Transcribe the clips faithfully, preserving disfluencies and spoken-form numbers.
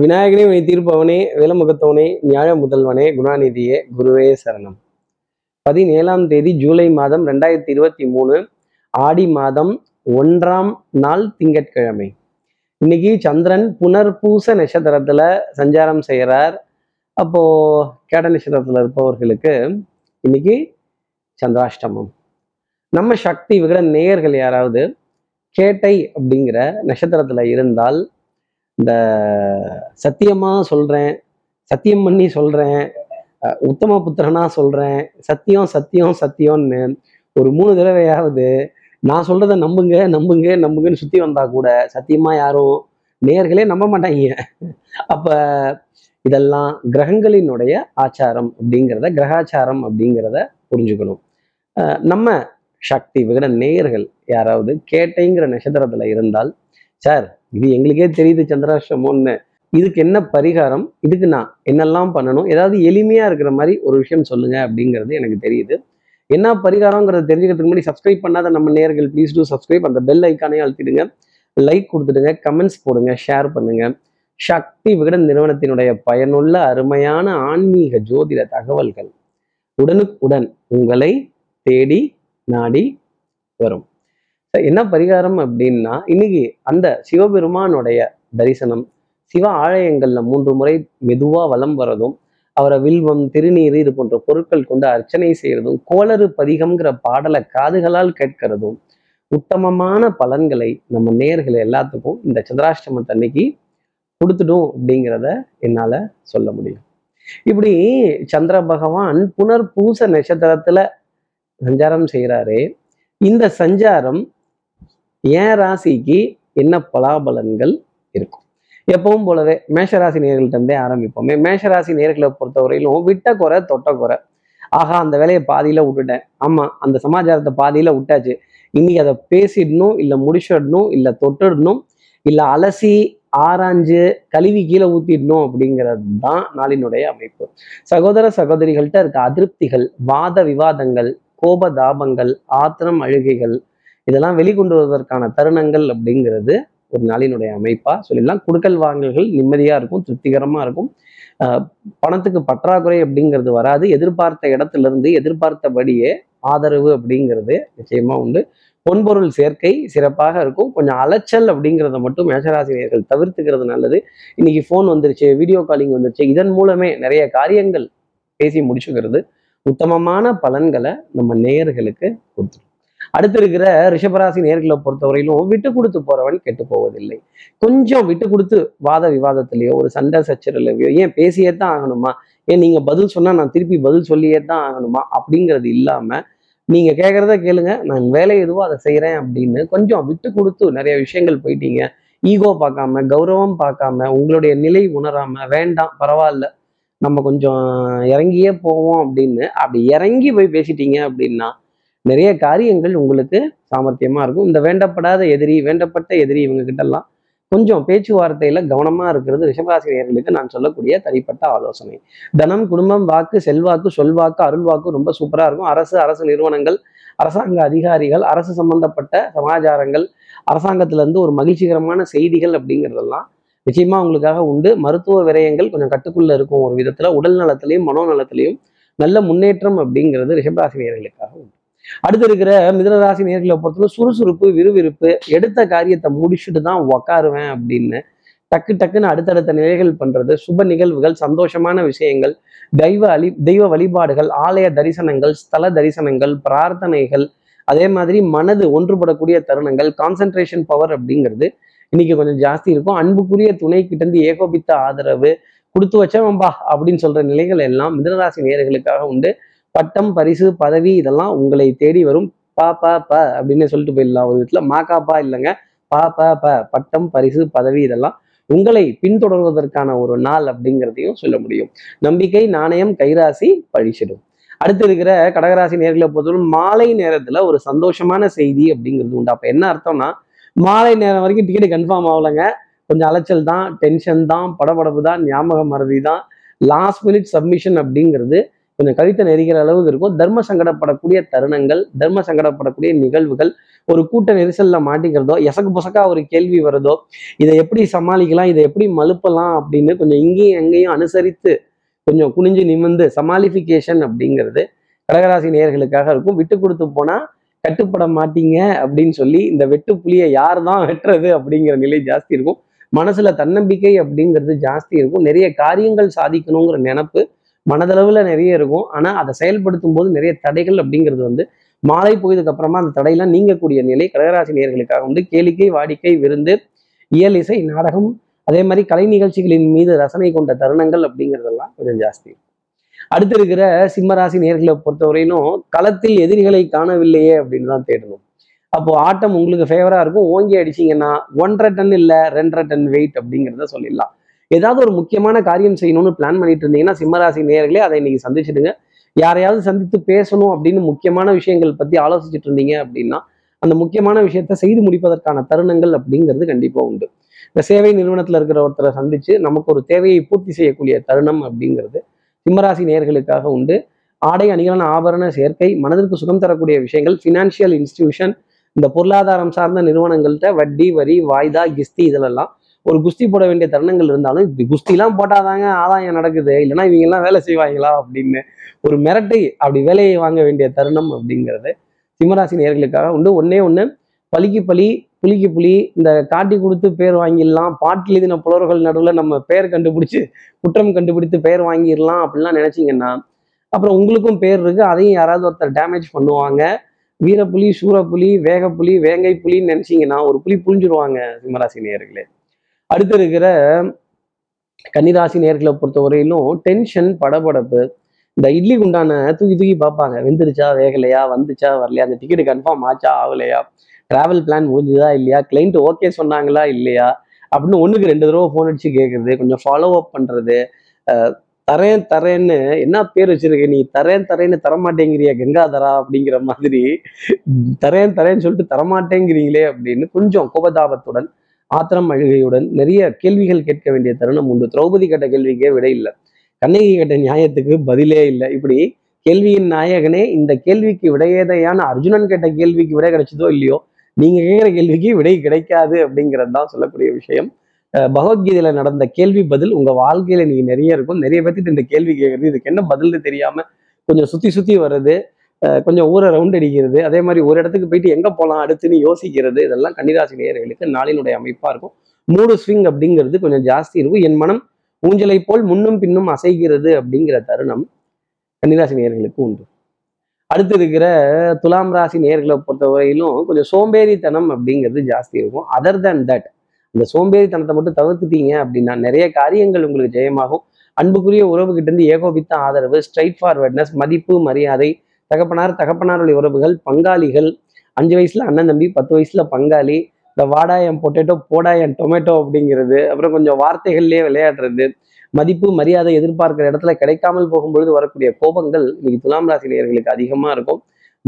விநாயகனே உனை தீர்ப்பவனே, வேலமுகத்தவனே, நியாய முதல்வனே, குணாநிதியே, குருவே சரணம். பதினேழாம் தேதி ஜூலை மாதம் ரெண்டாயிரத்தி இருபத்தி மூணு ஆடி மாதம் ஒன்றாம் நாள் திங்கட்கிழமை. இன்னைக்கு சந்திரன் புனர்பூச நட்சத்திரத்துல சஞ்சாரம் செய்கிறார். அப்போ கேட நட்சத்திரத்துல இருப்பவர்களுக்கு இன்னைக்கு சந்திராஷ்டமம். நம்ம சக்தி விகட நேயர்கள் யாராவது கேட்டை அப்படிங்கிற நட்சத்திரத்துல இருந்தால், இந்த சத்தியமாக சொல்கிறேன், சத்தியம் பண்ணி சொல்கிறேன், உத்தம புத்திரனா சொல்கிறேன், சத்தியம் சத்தியம் சத்தியம்னு ஒரு மூணு தடவையாவது நான் சொல்கிறத நம்புங்க நம்புங்க நம்புங்கன்னு சுற்றி வந்தால் கூட சத்தியமாக யாரும் நேர்களே நம்ப மாட்டாங்க. அப்போ இதெல்லாம் கிரகங்களினுடைய ஆச்சாரம் அப்படிங்கிறத, கிரகாச்சாரம் அப்படிங்கிறத புரிஞ்சுக்கணும். நம்ம சக்தி விகட நேயர்கள் யாராவது கேட்டைங்கிற நட்சத்திரத்தில் இருந்தால், சார் இது எங்களுக்கே தெரியுது சந்திராஷ்டமோன்னு, இதுக்கு என்ன பரிகாரம், இதுக்கு நான் என்னெல்லாம் பண்ணணும், ஏதாவது எளிமையாக இருக்கிற மாதிரி ஒரு விஷயம் சொல்லுங்க அப்படிங்கிறது எனக்கு தெரியுது. என்ன பரிகாரங்கிறத தெரிஞ்சுக்கிறதுக்கு முன்னாடி சப்ஸ்கிரைப் பண்ணாத நம்ம நேயர்கள் ப்ளீஸ் டூ சப்ஸ்கிரைப், அந்த பெல் ஐக்கானே அழுத்திடுங்க, லைக் கொடுத்துடுங்க, கமெண்ட்ஸ் போடுங்க, ஷேர் பண்ணுங்க. சக்தி விகடன் நிறுவனத்தினுடைய பயனுள்ள அருமையான ஆன்மீக ஜோதிட தகவல்கள் உடனுக்குடன் உங்களை தேடி நாடி வரும். என்ன பரிகாரம் அப்படின்னா, இன்னைக்கு அந்த சிவபெருமானுடைய தரிசனம், சிவ ஆலயங்கள்ல மூன்று முறை மெதுவா வலம் வரதும், அவரை வில்வம் திருநீர் இது போன்ற பொருட்கள் கொண்டு அர்ச்சனை செய்யறதும், கோளறு பதிகம்ங்கிற பாடலை காதுகளால் கேட்கிறதும் உத்தமமான பலன்களை நம்ம நேயர்கள் எல்லாத்துக்கும் இந்த சந்திராஷ்டமத்தை அன்னைக்கு கொடுத்துடும் அப்படிங்கிறத என்னால சொல்ல முடியும். இப்படி சந்திர பகவான் புனர் பூச நட்சத்திரத்துல சஞ்சாரம் செய்கிறாரே, இந்த சஞ்சாரம் ஏன் ராசிக்கு என்ன பலாபலன்கள் இருக்கும்? எப்பவும் போலவே மேஷராசி நேர்கள்ட்டே ஆரம்பிப்போமே. மேஷராசி நேர்களை பொறுத்தவரையிலும் விட்ட குறை தொட்ட குறை. ஆகா, அந்த வேலையை பாதியில விட்டுட்டேன், ஆமா அந்த சமாச்சாரத்தை பாதியில விட்டாச்சு, இன்னைக்கு அதை பேசிடணும், இல்லை முடிச்சிடணும், இல்லை தொட்டுடணும், இல்லை அலசி ஆராய்ஞ்சு கழுவி கீழே ஊத்திடணும் அப்படிங்கிறது தான் நாளினுடைய அமைப்பு. சகோதர சகோதரிகள்கிட்ட இருக்க அதிருப்திகள், வாத விவாதங்கள், கோபதாபங்கள், ஆத்திரம் அழுகைகள் இதெல்லாம் வெளிக்கொண்டு வருவதற்கான தருணங்கள் அப்படிங்கிறது ஒரு நாளினுடைய அமைப்பா சொல்லிடலாம். குடுக்கல் வாங்கல்கள் நிம்மதியா இருக்கும், திருப்திகரமா இருக்கும். அஹ் பணத்துக்கு பற்றாக்குறை அப்படிங்கிறது வராது. எதிர்பார்த்த இடத்துல இருந்து எதிர்பார்த்தபடியே ஆதரவு அப்படிங்கிறது நிச்சயமா உண்டு. பொன்பொருள் சேர்க்கை சிறப்பாக இருக்கும். கொஞ்சம் அலைச்சல் அப்படிங்கிறத மட்டும் மேஷராசினியர்கள் தவிர்த்துக்கிறது நல்லது. இன்னைக்கு போன் வந்துருச்சு, வீடியோ காலிங் வந்துருச்சு, இதன் மூலமே நிறைய காரியங்கள் பேசி முடிச்சுக்கிறது உத்தமமான பலன்களை நம்ம நேயர்களுக்கு கொடுத்துடும். அடுத்து இருக்கிற ரிஷபராசி நேயர்களை பொறுத்தவரையிலும் விட்டு கொடுத்து போறவன் கெட்டு போவதில்லை. கொஞ்சம் விட்டு கொடுத்து வாத விவாதத்திலேயோ ஒரு சண்டை சச்சரவுலையோ, ஏன் பேசியே தான் ஆகணுமா, ஏன் நீங்க பதில் சொன்னா நான் திருப்பி பதில் சொல்லியே தான் ஆகணுமா அப்படிங்கிறது இல்லாம, நீங்க கேட்கறத கேளுங்க, நான் வேலை எதுவோ அதை செய்யறேன் அப்படின்னு கொஞ்சம் விட்டு கொடுத்து நிறைய விஷயங்கள் போயிட்டீங்க. ஈகோ பார்க்காம, கௌரவம் பார்க்காம, உங்களுடைய நிலை உணராம, வேண்டாம் பரவாயில்ல நம்ம கொஞ்சம் இறங்கியே போவோம் அப்படின்னு அப்படி இறங்கி போய் பேசிட்டீங்க அப்படின்னா நிறைய காரியங்கள் உங்களுக்கு சாமர்த்தியமாக இருக்கும். இந்த வேண்டப்படாத எதிரி, வேண்டப்பட்ட எதிரி இவங்ககிட்டலாம் கொஞ்சம் பேச்சுவார்த்தையில் கவனமாக இருக்கிறது ரிஷபராசினியர்களுக்கு நான் சொல்லக்கூடிய தனிப்பட்ட ஆலோசனை. தனம், குடும்பம், வாக்கு, செல்வாக்கு, சொல்வாக்கு, அருள்வாக்கு ரொம்ப சூப்பராக இருக்கும். அரசு, அரசு நிறுவனங்கள், அரசாங்க அதிகாரிகள், அரசு சம்பந்தப்பட்ட சமாச்சாரங்கள், அரசாங்கத்திலேருந்து ஒரு மகிழ்ச்சிகரமான செய்திகள் அப்படிங்கிறதெல்லாம் நிச்சயமா உங்களுக்காக உண்டு. மருத்துவ விரயங்கள் கொஞ்சம் கட்டுக்குள்ள இருக்கும். ஒரு விதத்துல உடல் நலத்திலையும் மனோநலத்திலையும் நல்ல முன்னேற்றம் அப்படிங்கிறது ரிஷபராசி நேயர்களுக்காக உண்டு. அடுத்து இருக்கிற மிதுனராசி நேயர்களை பொறுத்தவரை சுறுசுறுப்பு, விறுவிறுப்பு, எடுத்த காரியத்தை முடிச்சுட்டு தான் உக்காருவேன் அப்படின்னு டக்கு டக்குன்னு அடுத்தடுத்த நிலைகள் பண்றது, சுப நிகழ்வுகள், சந்தோஷமான விஷயங்கள், தெய்வ அலி தெய்வ வழிபாடுகள், ஆலய தரிசனங்கள், ஸ்தல தரிசனங்கள், பிரார்த்தனைகள், அதே மாதிரி மனது ஒன்றுபடக்கூடிய தருணங்கள், கான்சன்ட்ரேஷன் பவர் அப்படிங்கிறது இன்னைக்கு கொஞ்சம் ஜாஸ்தி இருக்கும். அன்புக்குரிய துணை கிட்டேந்து ஏகோபித்த ஆதரவு, கொடுத்து வச்சவன்பா அப்படின்னு சொல்ற நிலைகள் எல்லாம் மிதுனராசி நேயர்களுக்காக உண்டு. பட்டம், பரிசு, பதவி இதெல்லாம் உங்களை தேடி வரும். பா பா ப அப்படின்னு சொல்லிட்டு போயிடலாம். ஒரு விதத்துல மாக்காப்பா இல்லைங்க, பா பா ப பட்டம், பரிசு, பதவி இதெல்லாம் உங்களை பின்தொடர்வதற்கான ஒரு நாள் அப்படிங்கிறதையும் சொல்ல முடியும். நம்பிக்கை, நாணயம், கைராசி பழிச்சிடும். அடுத்து இருக்கிற கடகராசி நேயர்களை பொறுத்தவரை மாலை நேரத்துல ஒரு சந்தோஷமான செய்தி அப்படிங்கிறது உண்டு. அப்ப என்ன அர்த்தம்னா, மாலை நேரம் வரைக்கும் டிக்கெட்டு கன்ஃபார்ம் ஆகலைங்க, கொஞ்சம் அலைச்சல் தான், டென்ஷன் தான், படபடப்பு தான், ஞாபக மறதி தான், லாஸ்ட் மினிட் சப்மிஷன் அப்படிங்கிறது கொஞ்சம் கழித்த நெருகிற அளவுக்கு இருக்கும். தர்ம சங்கடப்படக்கூடிய தருணங்கள், தர்ம சங்கடப்படக்கூடிய நிகழ்வுகள், ஒரு கூட்ட நெரிசலில் மாட்டிக்கிறதோ, எசக்கு புசக்கா ஒரு கேள்வி வருதோ, இதை எப்படி சமாளிக்கலாம், இதை எப்படி மழுப்பலாம் அப்படின்னு கொஞ்சம் இங்கேயும் எங்கேயும் அனுசரித்து கொஞ்சம் குனிஞ்சு நிமிர்ந்து சமாளிஃபிகேஷன் அப்படிங்கிறது கடகராசி நேயர்களுக்காக இருக்கும். விட்டு கொடுத்து போனால் கட்டுப்பட மாட்டீங்க அப்படின்னு சொல்லி இந்த வெட்டு புலியை யார் தான் வெட்டுறது அப்படிங்கிற நிலை ஜாஸ்தி இருக்கும். மனசுல தன்னம்பிக்கை அப்படிங்கிறது ஜாஸ்தி இருக்கும். நிறைய காரியங்கள் சாதிக்கணுங்கிற நினப்பு மனதளவில் நிறைய இருக்கும். ஆனால் அதை செயல்படுத்தும் போது நிறைய தடைகள் அப்படிங்கிறது வந்து மாலை போயதுக்கு அப்புறமா அந்த தடையெல்லாம் நீங்கக்கூடிய நிலை கடகராசி நேயர்களுக்காக உண்டு. கேளிக்கை, வாடிக்கை, விருந்து, இயல், இசை, நாடகம், அதே மாதிரி கலை நிகழ்ச்சிகளின் மீது ரசனை கொண்ட தருணங்கள் அப்படிங்கிறதெல்லாம் கொஞ்சம் ஜாஸ்தி இருக்கும். அடுத்து இருக்கிற சிம்மராசி நேயர்களை பொறுத்தவரையிலும் களத்தில் எதிரிகளை காணவில்லையே அப்படின்னு தான் தேடணும். அப்போ ஆட்டம் உங்களுக்கு ஃபேவரா இருக்கும். ஓங்கி அடிச்சிங்கன்னா ஒன்றரை டன் இல்லை ரெண்டரை டன் வெயிட் அப்படிங்கிறத சொல்லிடலாம். ஏதாவது ஒரு முக்கியமான காரியம் செய்யணும்னு பிளான் பண்ணிட்டு இருந்தீங்கன்னா சிம்மராசி நேயர்களே அதை இன்னைக்கு சந்திச்சுடுங்க. யாரையாவது சந்தித்து பேசணும் அப்படின்னு முக்கியமான விஷயங்கள் பற்றி ஆலோசிச்சுட்டு இருந்தீங்க அப்படின்னா அந்த முக்கியமான விஷயத்த செய்து முடிப்பதற்கான தருணங்கள் அப்படிங்கிறது கண்டிப்பாக உண்டு. இந்த சேவை நிறுவனத்தில் இருக்கிற ஒருத்தரை சந்தித்து நமக்கு ஒரு தேவையை பூர்த்தி செய்யக்கூடிய தருணம் அப்படிங்கிறது சிம்மராசி நேயர்களுக்காக உண்டு. ஆடை, அணிகலன், ஆபரண சேர்க்கை, மனதிற்கு சுகம் தரக்கூடிய விஷயங்கள், ஃபினான்ஷியல் இன்ஸ்டிடியூஷன், இந்த பொருளாதாரம் சார்ந்த நிறுவனங்கள்கிட்ட வட்டி, வரி, வாய்தா, கிஸ்தி, இதிலெல்லாம் ஒரு குஸ்தி போட வேண்டிய தருணங்கள் இருந்தாலும் இப்படி குஸ்திலாம் போட்டாதாங்க ஆதாயம் நடக்குது, இல்லைன்னா இவங்கெல்லாம் வேலை செய்வாங்களா அப்படின்னு ஒரு மிரட்டை அப்படி வேலையை வாங்க வேண்டிய தருணம் அப்படிங்கிறது சிம்மராசி நேயர்களுக்காக உண்டு. ஒன்னே ஒன்று, பலிக்கு பலி, புளிக்கு புளி, இந்த காட்டி கொடுத்து பேர் வாங்கிடலாம், பாட்டில் எழுதின புலவர்கள் நடுவில் நம்ம பெயர் கண்டுபிடிச்சி குற்றம் கண்டுபிடித்து பெயர் வாங்கிடலாம் அப்படின்லாம் நினச்சிங்கன்னா அப்புறம் உங்களுக்கும் பேர் இருக்குது, அதையும் யாராவது ஒருத்தர் டேமேஜ் பண்ணுவாங்க. வீரப்புலி, சூரப்புலி, வேகப்புலி, வேங்கை புலின்னு நினச்சிங்கன்னா ஒரு புலி புரிஞ்சுடுவாங்க சிம்மராசி நேயர்களே. அடுத்து இருக்கிற கன்னிராசி நேயர்களை பொறுத்த வரையிலும் டென்ஷன், படபடப்பு, இந்த இட்லி குண்டான தூக்கி தூக்கி பார்ப்பாங்க. வெந்துருச்சா, வேகலையா, வந்துச்சா, வரலையா, அந்த டிக்கெட்டு கன்ஃபார்ம் ஆச்சா, ஆகலையா, ட்ராவல் பிளான் முடிஞ்சுதா இல்லையா, கிளைண்ட் ஓகே சொன்னாங்களா இல்லையா அப்படின்னு ஒன்றுக்கு ரெண்டு தடவை ஃபோன் அடிச்சு கேட்குறது, கொஞ்சம் ஃபாலோ அப் பண்ணுறது, தரேன் தரேன்னு என்ன பேர் வச்சிருக்கு நீ, தரேன் தரேன்னு தரமாட்டேங்கிறியா கங்காதரா அப்படிங்கிற மாதிரி தரேன் தரேன்னு சொல்லிட்டு தரமாட்டேங்கிறீங்களே அப்படின்னு கொஞ்சம் கோபதாபத்துடன், ஆத்திரம், அழுகையுடன் நிறைய கேள்விகள் கேட்க வேண்டிய தருணம் உண்டு. திரௌபதி கேட்ட கேள்விக்கே விட இல்லை, கண்ணகி கேட்ட நியாயத்துக்கு பதிலே இல்லை, இப்படி கேள்வியின் நாயகனே இந்த கேள்விக்கு விடையேதையான அர்ஜுனன் கேட்ட கேள்விக்கு விடை கிடைச்சதோ இல்லையோ நீங்க கேட்குற கேள்விக்கு விடை கிடைக்காது அப்படிங்கிறது தான் சொல்லக்கூடிய விஷயம். பகவத்கீதையில நடந்த கேள்வி பதில் உங்க வாழ்க்கையில நீங்க நிறைய இருக்கும். நிறைய பேர்த்திட்டு இந்த கேள்வி கேட்கறது, இதுக்கு என்ன பதில்னு தெரியாம கொஞ்சம் சுத்தி சுத்தி வர்றது, கொஞ்சம் ஊரை ரவுண்ட் அடிக்கிறது, அதே மாதிரி ஒரு இடத்துக்கு போயிட்டு எங்க போகலாம் அடுத்துன்னு யோசிக்கிறது, இதெல்லாம் கன்னிராசி நேயர்களுக்கு நாளினுடைய அமைப்பா இருக்கும். மூடு ஸ்விங் அப்படிங்கிறது கொஞ்சம் ஜாஸ்தி இருக்கும். என் மனம் ஊஞ்சலை போல் முன்னும் பின்னும் அசைகிறது அப்படிங்கிற தருணம் கன்னிராசி நேயர்களுக்கு உண்டு. அடுத்து இருக்கிற துலாம் ராசி நேயர்களை பொறுத்தவரையிலும் கொஞ்சம் சோம்பேறித்தனம் அப்படிங்கிறது ஜாஸ்தி இருக்கும். அதர் தேன் தட் இந்த சோம்பேறித்தனத்தை மட்டும் தவிர்த்துட்டீங்க அப்படின்னா நிறைய காரியங்கள் உங்களுக்கு ஜெயமாகும். அன்புக்குரிய உறவுகிட்டேருந்து ஏகோபித்த ஆதரவு, ஸ்ட்ரைட் ஃபார்வர்ட்னஸ், மதிப்பு, மரியாதை, தகப்பனார், தகப்பனாருடைய உறவுகள், பங்காளிகள், அஞ்சு வயசுல அண்ணன் தம்பி, பத்து வயசுல பங்காளி, இந்த வாடாயம் பொட்டேட்டோ, போடாயம் டொமேட்டோ அப்படிங்கிறது, அப்புறம் கொஞ்சம் வார்த்தைகள்லேயே விளையாடுறது, மதிப்பு, மரியாதை எதிர்பார்க்கிற இடத்துல கிடைக்காமல் போகும்பொழுது வரக்கூடிய கோபங்கள் இன்னைக்கு துலாம் ராசி நேயர்களுக்கு அதிகமாக இருக்கும்.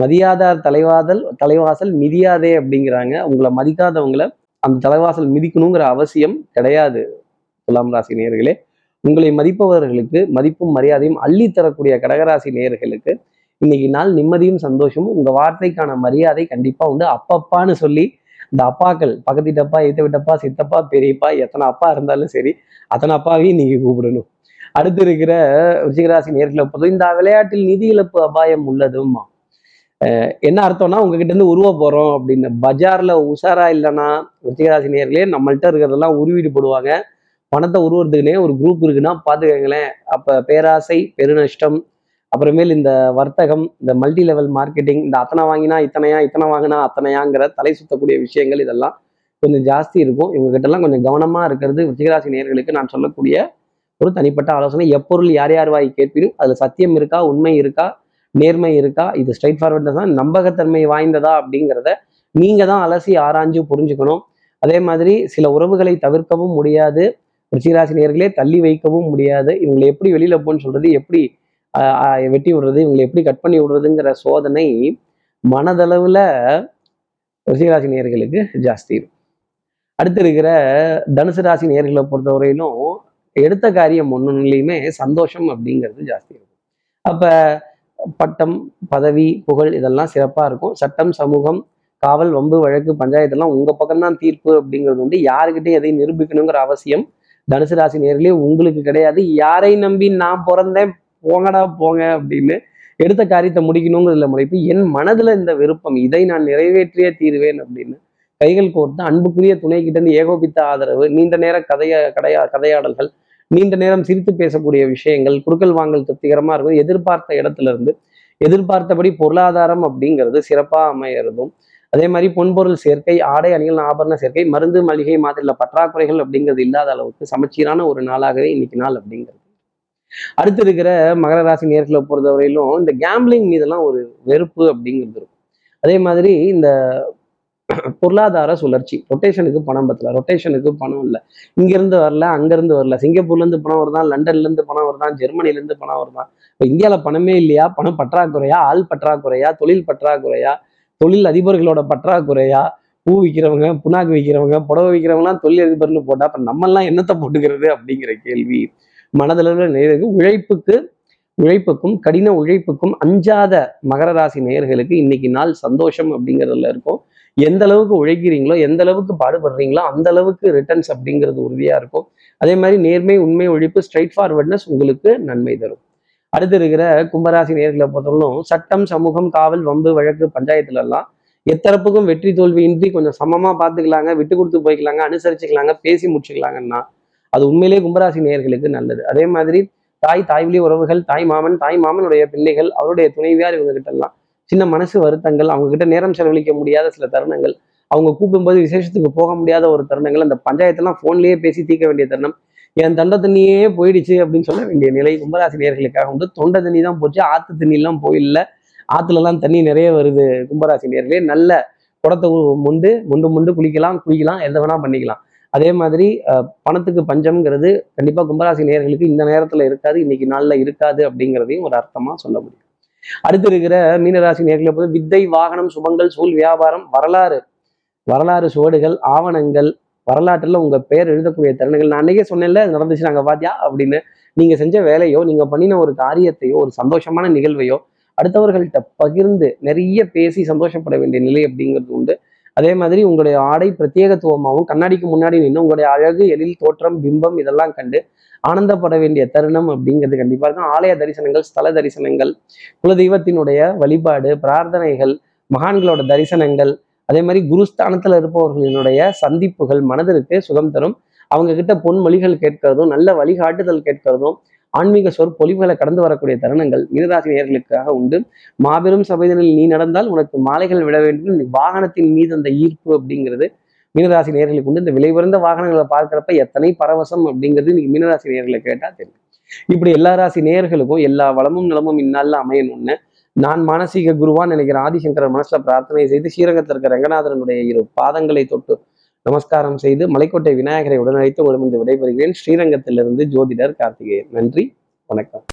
மதியாதார் தலைவாதல், தலைவாசல் மிதியாதே அப்படிங்கிறாங்க. உங்களை மதிக்காதவங்களை அந்த தலைவாசல் மிதிக்கணுங்கிற அவசியம் கிடையாது. துலாம் ராசி நேயர்களே, உங்களை மதிப்பவர்களுக்கு மதிப்பும் மரியாதையும் அள்ளித்தரக்கூடிய கடகராசி நேயர்களுக்கு இன்னைக்கு நாள் நிம்மதியும் சந்தோஷமும். உங்கள் வார்த்தைக்கான மரியாதை கண்டிப்பாக உண்டு. அப்பப்பான்னு சொல்லி இந்த அப்பாக்கள், பக்கத்திட்டப்பா, ஏத்த விட்டப்பா, சித்தப்பா, பெரியப்பா, எத்தனை அப்பா இருந்தாலும் சரி அத்தனை அப்பாவையும் நீங்க கூப்பிடணும். அடுத்து இருக்கிற விருச்சிகராசி நேயர்களை பொறுத்தவரை இந்த விளையாட்டில் நிதி இழப்பு அபாயம் உள்ளதும்மா. என்ன அர்த்தம்னா உங்ககிட்ட இருந்து உருவ போறோம் அப்படின்னு. பஜார்ல உஷாரா இல்லைன்னா விருச்சிகராசி நேயர்களே நம்மள்கிட்ட இருக்கிறதெல்லாம் உருவிட்டு போடுவாங்க. பணத்தை உருவறதுக்குன்னே ஒரு குரூப் இருக்குன்னா பார்த்துக்கங்களேன். அப்போ பேராசை, பெருநஷ்டம், அப்புறமேல் இந்த வர்த்தகம், இந்த மல்டி லெவல் மார்க்கெட்டிங், இந்த அத்தனை வாங்கினா இத்தனையா, இத்தனை வாங்கினா அத்தனையாங்கிற தலை சுத்தக்கூடிய விஷயங்கள் இதெல்லாம் கொஞ்சம் ஜாஸ்தி இருக்கும். இவங்ககிட்டலாம் கொஞ்சம் கவனமாக இருக்கிறது விருச்சிகராசி நேயர்களுக்கு நான் சொல்லக்கூடிய ஒரு தனிப்பட்ட ஆலோசனை. எப்பொருள் யார் யார் வாய் கேட்பினும் அதில் சத்தியம் இருக்கா, உண்மை இருக்கா, நேர்மை இருக்கா, இது ஸ்ட்ரைட் ஃபார்வர்ட்னஸ் தான், நம்பகத்தன்மை வாய்ந்ததா அப்படிங்கிறத நீங்கள் தான் அலசி ஆராய்ஞ்சு புரிஞ்சுக்கணும். அதே மாதிரி சில உறவுகளை தவிர்க்கவும் முடியாது விருச்சிகராசி நேயர்களே, தள்ளி வைக்கவும் முடியாது. இவங்களை எப்படி வெளியில் போன்னு சொல்கிறது, எப்படி வெட்டி விடுறது, இவங்களை எப்படி கட் பண்ணி விடுறதுங்கிற சோதனை மனதளவில் ரிஷிராசி நேயர்களுக்கு ஜாஸ்தி இருக்கும். அடுத்து இருக்கிற தனுசு ராசி நேயர்களை பொறுத்தவரையிலும் எடுத்த காரியம் ஒன்றுலையுமே சந்தோஷம் அப்படிங்கிறது ஜாஸ்தி இருக்கும். அப்போ பட்டம், பதவி, புகழ் இதெல்லாம் சிறப்பாக இருக்கும். சட்டம், சமூகம், காவல், வம்பு, வழக்கு, பஞ்சாயத்தெல்லாம் உங்கள் பக்கம்தான் தீர்ப்பு அப்படிங்கிறது வந்து யாருக்கிட்டையும் எதையும் நிரூபிக்கணுங்கிற அவசியம் தனுசு ராசி நேர்களே உங்களுக்கு கிடையாது. யாரை நம்பி நான் பிறந்தேன் போங்கடா போங்க அப்படின்னு எடுத்த காரியத்தை முடிக்கணுங்கிறதுல முனைப்பு. என் மனதில் இந்த விருப்பம், இதை நான் நிறைவேற்றியே தீருவேன் அப்படின்னு கைகள் கோர்த்து அன்புக்குரிய துணைக்கிட்டேருந்து ஏகோபித்த ஆதரவு, நீண்ட நேர கதைய கடையா கதையாடல்கள், நீண்ட நேரம் சிரித்து பேசக்கூடிய விஷயங்கள், குறுக்கல் வாங்கல் திருப்திகரமாக இருக்கும். எதிர்பார்த்த இடத்துல இருந்து எதிர்பார்த்தபடி பொருளாதாரம் அப்படிங்கிறது சிறப்பாக அமையறதும், அதே மாதிரி பொன்பொருள் சேர்க்கை, ஆடை அணிகள், ஆபரண சேர்க்கை, மருந்து, மளிகை மாதிரில பற்றாக்குறைகள் அப்படிங்கிறது இல்லாத அளவுக்கு சமச்சீரான ஒரு நாளாகவே இன்னைக்கு நாள் அப்படிங்கிறது. அடுத்து இருக்கிற மகர ராசி நேர்களை பொறுத்தவரையிலும் இந்த கேம்பிளிங் மீதெல்லாம் ஒரு வெறுப்பு அப்படிங்கிறது இருக்கும். அதே மாதிரி இந்த பொருளாதார சுழற்சி, ரொட்டேஷனுக்கு பணம் பத்தல, ரொட்டேஷனுக்கு பணம் இல்லை, இங்கிருந்து வரல, அங்கிருந்து வரல, சிங்கப்பூர்லேருந்து பணம் வருதான், லண்டன்லேருந்து பணம் வருதான், ஜெர்மனிலேருந்து பணம் வருதான். இப்போ இந்தியாவில் பணமே இல்லையா, பணம் பற்றாக்குறையா, ஆள் பற்றாக்குறையா, தொழில் பற்றாக்குறையா, தொழில் அதிபர்களோட பற்றாக்குறையா, பூ விற்கிறவங்க, புண்ணாக்கு விற்கிறவங்க, புடவை விற்கிறவங்களாம் தொழில் அதிபர்னு போட்டால் அப்புறம் நம்மெல்லாம் என்னத்தை போட்டுக்கிறது அப்படிங்கிற கேள்வி மனதளவில் நேருக்கு. உழைப்புக்கு உழைப்புக்கும் கடின உழைப்புக்கும் அஞ்சாத மகர ராசி நேயர்களுக்கு இன்னைக்கு நாள் சந்தோஷம் அப்படிங்கிறதுல இருக்கும். எந்த அளவுக்கு உழைக்கிறீங்களோ, எந்த அளவுக்கு பாடுபடுறீங்களோ அந்த அளவுக்கு ரிட்டர்ன்ஸ் அப்படிங்கிறது உறுதியாக இருக்கும். அதே மாதிரி நேர்மை, உண்மை, உழைப்பு, ஸ்ட்ரைட் ஃபார்வர்ட்னஸ் உங்களுக்கு நன்மை தரும். அடுத்து இருக்கிற கும்பராசி நேர்களை பொறுத்தவரைக்கும் சட்டம், சமூகம், காவல், வம்பு, வழக்கு, பஞ்சாயத்துல எல்லாம் எத்தரப்புக்கும் வெற்றி தோல்வியின்றி கொஞ்சம் சமமாக பார்த்துக்கலாங்க, விட்டு கொடுத்து போய்க்கலாங்க, அனுசரிச்சுக்கலாங்க, பேசி முடிச்சுக்கலாங்கன்னா அது உண்மையிலேயே கும்பராசி நேயர்களுக்கு நல்லது. அதே மாதிரி தாய், தாய் வழி உறவுகள், தாய் மாமன், தாய் மாமனுடைய பிள்ளைகள், அவருடைய துணைவியார், இவங்ககிட்ட எல்லாம் சின்ன மனசு வருத்தங்கள், அவங்ககிட்ட நேரம் செலவழிக்க முடியாத சில தருணங்கள், அவங்க கூப்பிடும்போது விசேஷத்துக்கு போக முடியாத ஒரு தருணங்கள், அந்த பஞ்சாயத்தெல்லாம் ஃபோன்லேயே பேசி தீர்க்க வேண்டிய தருணம், என் தொண்டை தண்ணியே போயிடுச்சு அப்படின்னு சொல்ல வேண்டிய நிலை கும்பராசி நேயர்களுக்காக வந்து. தொண்டை தண்ணி தான் போச்சு, ஆற்று தண்ணிலாம் போயில்லை, ஆற்றுலலாம் தண்ணி நிறைய வருது கும்பராசி நேயர்களே. நல்ல குடத்தை முண்டு முண்டு முண்டு குளிக்கலாம், குளிக்கலாம், எதை வேணா பண்ணிக்கலாம். அதே மாதிரி பணத்துக்கு பஞ்சம்ங்கிறது கண்டிப்பாக கும்பராசி நேயர்களுக்கு இந்த நேரத்தில் இருக்காது, இன்னைக்கு நாளில் இருக்காது அப்படிங்கிறதையும் ஒரு அர்த்தமாக சொல்ல முடியும். அடுத்து இருக்கிற மீனராசி நேயர்களை போது வித்தை, வாகனம், சுபங்கள், சூழ் வியாபாரம், வரலாறு வரலாறு சுவடுகள், ஆவணங்கள், வரலாற்றில் உங்கள் பெயர் எழுதக்கூடிய தருணங்கள். நான் அன்றைக்கே சொன்னேன்ல நடந்துச்சு நாங்கள் வாத்தியா அப்படின்னு, நீங்கள் செஞ்ச வேலையோ, நீங்கள் பண்ணின ஒரு காரியத்தையோ, ஒரு சந்தோஷமான நிகழ்வையோ அடுத்தவர்கள்ட்ட பகிர்ந்து நிறைய பேசி சந்தோஷப்பட வேண்டிய நிலை அப்படிங்கிறது உண்டு. அதே மாதிரி உங்களுடைய ஆடை பிரத்யேகத்துவமாகவும், கண்ணாடிக்கு முன்னாடி நின்று உங்களுடைய அழகு, எழில், தோற்றம், பிம்பம் இதெல்லாம் கண்டு ஆனந்தப்பட வேண்டிய தருணம் அப்படிங்கிறது கண்டிப்பாக இருக்கும். ஆலய தரிசனங்கள், ஸ்தல தரிசனங்கள், குலதெய்வத்தினுடைய வழிபாடு, பிரார்த்தனைகள், மகான்களோட தரிசனங்கள், அதே மாதிரி குருஸ்தானத்தில் இருப்பவர்களினுடைய சந்திப்புகள் மனதிற்கு சுகம் தரும். அவங்க கிட்ட பொன்மொழிகள் கேட்கிறதும், நல்ல வழிகாட்டுதல் கேட்கிறதும், ஆன்மீக சொற்பொழிவுகளை கடந்து வரக்கூடிய தருணங்கள் மீனராசி நேயர்களுக்காக உண்டு. மாபெரும் சபைதனில் நீ நடந்தால் உனக்கு மாலைகள் விட வேண்டும். வாகனத்தின் மீது அந்த ஈர்ப்பு அப்படிங்கிறது மீனராசி நேயர்களுக்கு உண்டு. இந்த விலை உயர்ந்த வாகனங்களை பார்க்குறப்ப எத்தனை பரவசம் அப்படிங்கிறது இன்னைக்கு மீனராசி நேயர்களை கேட்டால் தெரியும். இப்படி எல்லா ராசி நேயர்களுக்கும் எல்லா வளமும் நலமும் இந்நாளில் அமையணும்னு நான் மானசீக குருவான்னு நினைக்கிற ஆதிசங்கரர் மனசுல பிரார்த்தனை செய்து, ஸ்ரீரங்கத்தில் இருக்கிற ரங்கநாதரனுடைய இரு பாதங்களை தொட்டு நமஸ்காரம் செய்து, மலைக்கோட்டை விநாயகரை உடனழைத்து உடம்பு விடைபெறுகிறேன். ஸ்ரீரங்கத்திலிருந்து ஜோதிடர் கார்த்திகேயன். நன்றி, வணக்கம்.